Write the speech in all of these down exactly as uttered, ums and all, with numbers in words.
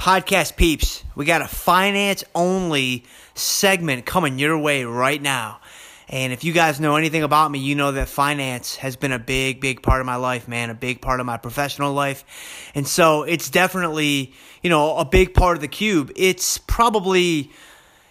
Podcast peeps, we got a finance-only segment coming your way right now. And if you guys know anything about me, you know that finance has been a big, big part of my life, man, a big part of my professional life. And so it's definitely, you know, a big part of the cube. It's probably,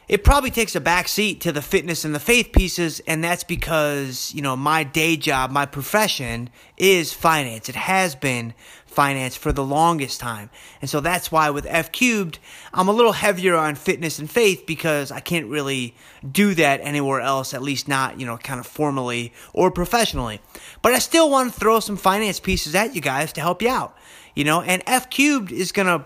it probably takes a back seat to the fitness and the faith pieces, and that's because, you know, my day job, my profession is finance. It has been finance for the longest time. And so that's why with F Cubed, I'm a little heavier on fitness and faith because I can't really do that anywhere else, at least not, you know, kind of formally or professionally. But I still want to throw some finance pieces at you guys to help you out, you know, and F Cubed is going to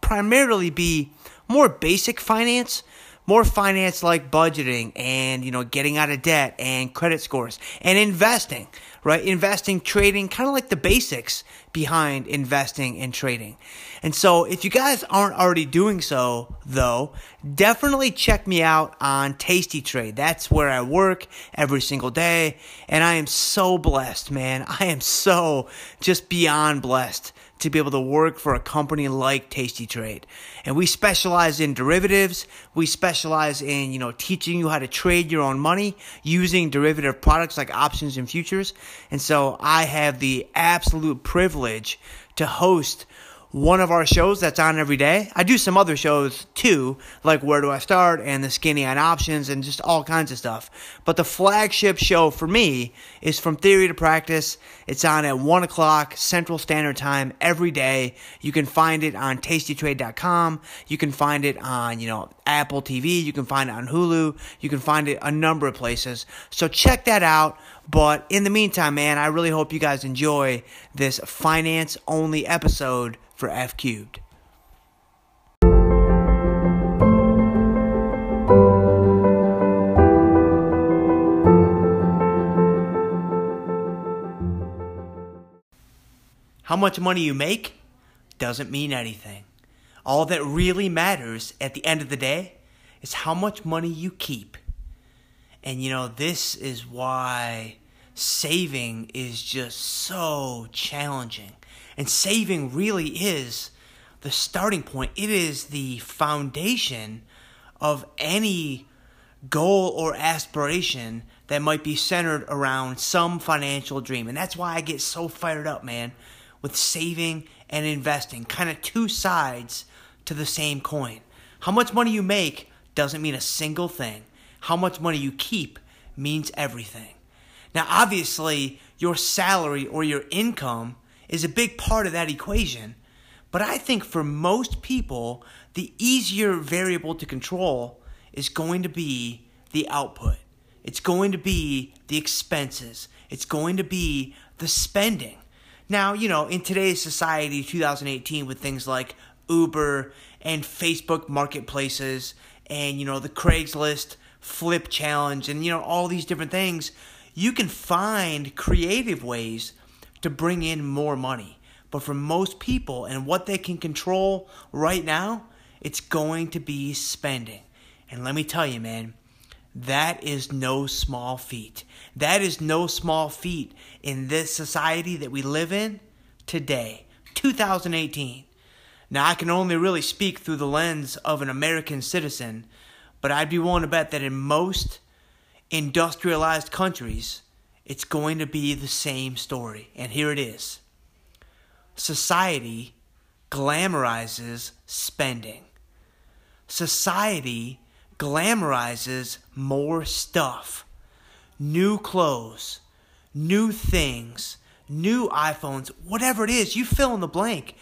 primarily be more basic finance, more finance like budgeting and, you know, getting out of debt and credit scores and investing, right? Investing, trading, kind of like the basics behind investing and trading. And so if you guys aren't already doing so, though, definitely check me out on Tasty Trade. That's where I work every single day. And I am so blessed, man. I am so just beyond blessed to be able to work for a company like Tasty Trade. And we specialize in derivatives. We specialize in, you know, teaching you how to trade your own money using derivative products like options and futures. And so I have the absolute privilege to host one of our shows that's on every day. I do some other shows too, like Where Do I Start and The Skinny on Options and just all kinds of stuff. But the flagship show for me is From Theory to Practice. It's on at one o'clock Central Standard Time every day. You can find it on tasty trade dot com. You can find it on, you know, Apple T V. You can find it on Hulu. You can find it a number of places. So check that out. But in the meantime, man, I really hope you guys enjoy this finance-only episode for F Cubed. How much money you make doesn't mean anything. All that really matters at the end of the day is how much money you keep. And you know, this is why saving is just so challenging. And saving really is the starting point. It is the foundation of any goal or aspiration that might be centered around some financial dream. And that's why I get so fired up, man, with saving and investing. Kind of two sides to the same coin. How much money you make doesn't mean a single thing. How much money you keep means everything. Now, obviously, your salary or your income is a big part of that equation. But I think for most people, the easier variable to control is going to be the output. It's going to be the expenses. It's going to be the spending. Now, you know, in today's society, two thousand eighteen, with things like Uber and Facebook marketplaces and, you know, the Craigslist flip challenge and, you know, all these different things, you can find creative ways to bring in more money. But for most people and what they can control right now, it's going to be spending. And let me tell you, man, that is no small feat. That is no small feat in this society that we live in today, two thousand eighteen. Now, I can only really speak through the lens of an American citizen, but I'd be willing to bet that in most industrialized countries, it's going to be the same story. And here it is. Society glamorizes spending. Society glamorizes more stuff. New clothes, new things, new iPhones, whatever it is, you fill in the blank.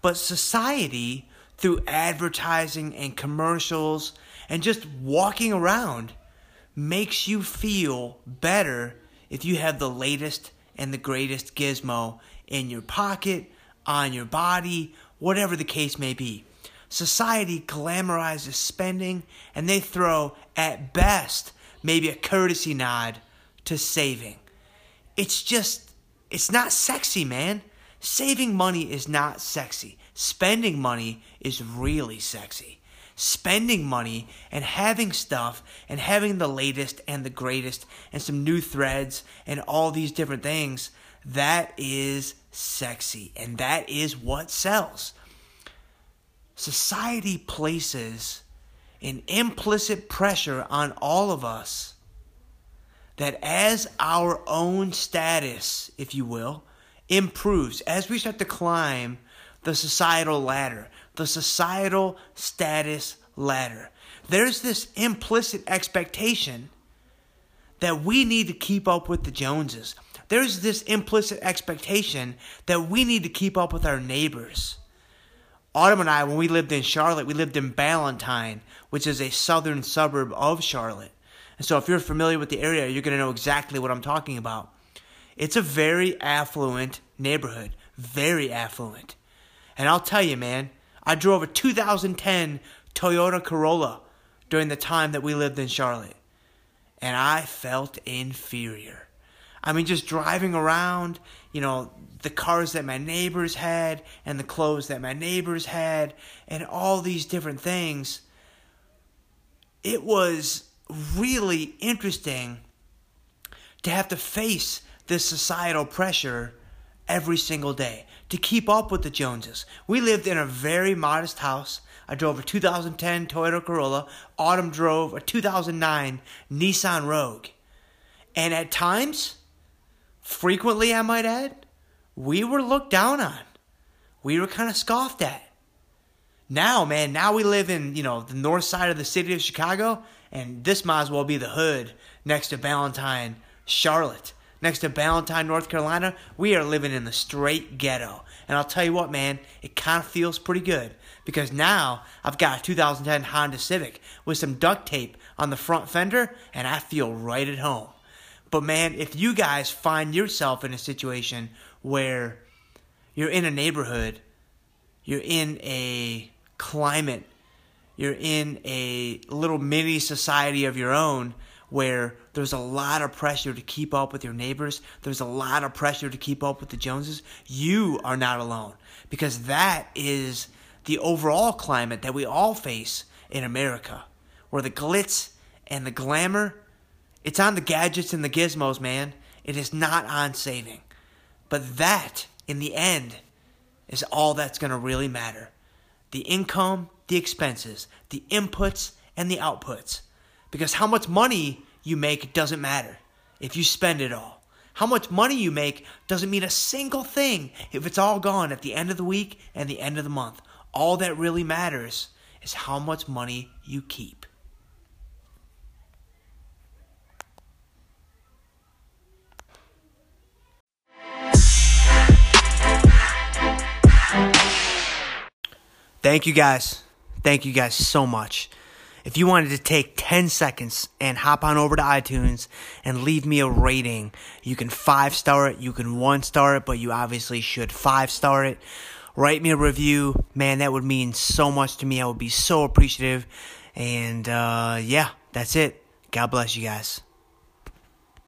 But society, through advertising and commercials and just walking around, makes you feel better if you have the latest and the greatest gizmo in your pocket, on your body, whatever the case may be. Society glamorizes spending, and they throw, at best, maybe a courtesy nod to saving. It's just, it's not sexy, man. Saving money is not sexy. Spending money is really sexy. Spending money and having stuff and having the latest and the greatest and some new threads and all these different things, that is sexy, and that is what sells. society places an implicit pressure on all of us that as our own status, if you will, improves, as we start to climb the societal ladder, the societal status ladder, there's this implicit expectation that we need to keep up with the Joneses. There's this implicit expectation that we need to keep up with our neighbors. Autumn and I, when we lived in Charlotte, we lived in Ballantyne, which is a southern suburb of Charlotte. And so if you're familiar with the area, you're going to know exactly what I'm talking about. It's a very affluent neighborhood, very affluent. And I'll tell you, man, I drove a two thousand ten Toyota Corolla during the time that we lived in Charlotte. And I felt inferior. I mean, just driving around, you know, the cars that my neighbors had and the clothes that my neighbors had and all these different things. It was really interesting to have to face this societal pressure every single day to keep up with the Joneses. We lived in a very modest house. I drove a two thousand ten Toyota Corolla. Autumn drove a two thousand nine Nissan Rogue. And at times, frequently I might add, we were looked down on. We were kind of scoffed at. Now, man, now we live in, you know, the north side of the city of Chicago, and this might as well be the hood next to Ballantyne, Charlotte. Next to Ballantyne, North Carolina, we are living in the straight ghetto. And I'll tell you what, man, it kind of feels pretty good because now I've got a two thousand ten Honda Civic with some duct tape on the front fender, and I feel right at home. But, man, if you guys find yourself in a situation where you're in a neighborhood, you're in a climate, you're in a little mini society of your own, where there's a lot of pressure to keep up with your neighbors, there's a lot of pressure to keep up with the Joneses, you are not alone. Because that is the overall climate that we all face in America, where the glitz and the glamour, it's on the gadgets and the gizmos, man. It is not on saving. But that, in the end, is all that's going to really matter. The income, the expenses, the inputs, and the outputs. Because how much money you make doesn't matter if you spend it all. How much money you make doesn't mean a single thing if it's all gone at the end of the week and the end of the month. All that really matters is how much money you keep. Thank you guys. Thank you guys so much. If you wanted to take ten seconds and hop on over to iTunes and leave me a rating, you can five-star it, you can one-star it, but you obviously should five-star it. Write me a review. Man, that would mean so much to me. I would be so appreciative. And, uh, yeah, that's it. God bless you guys.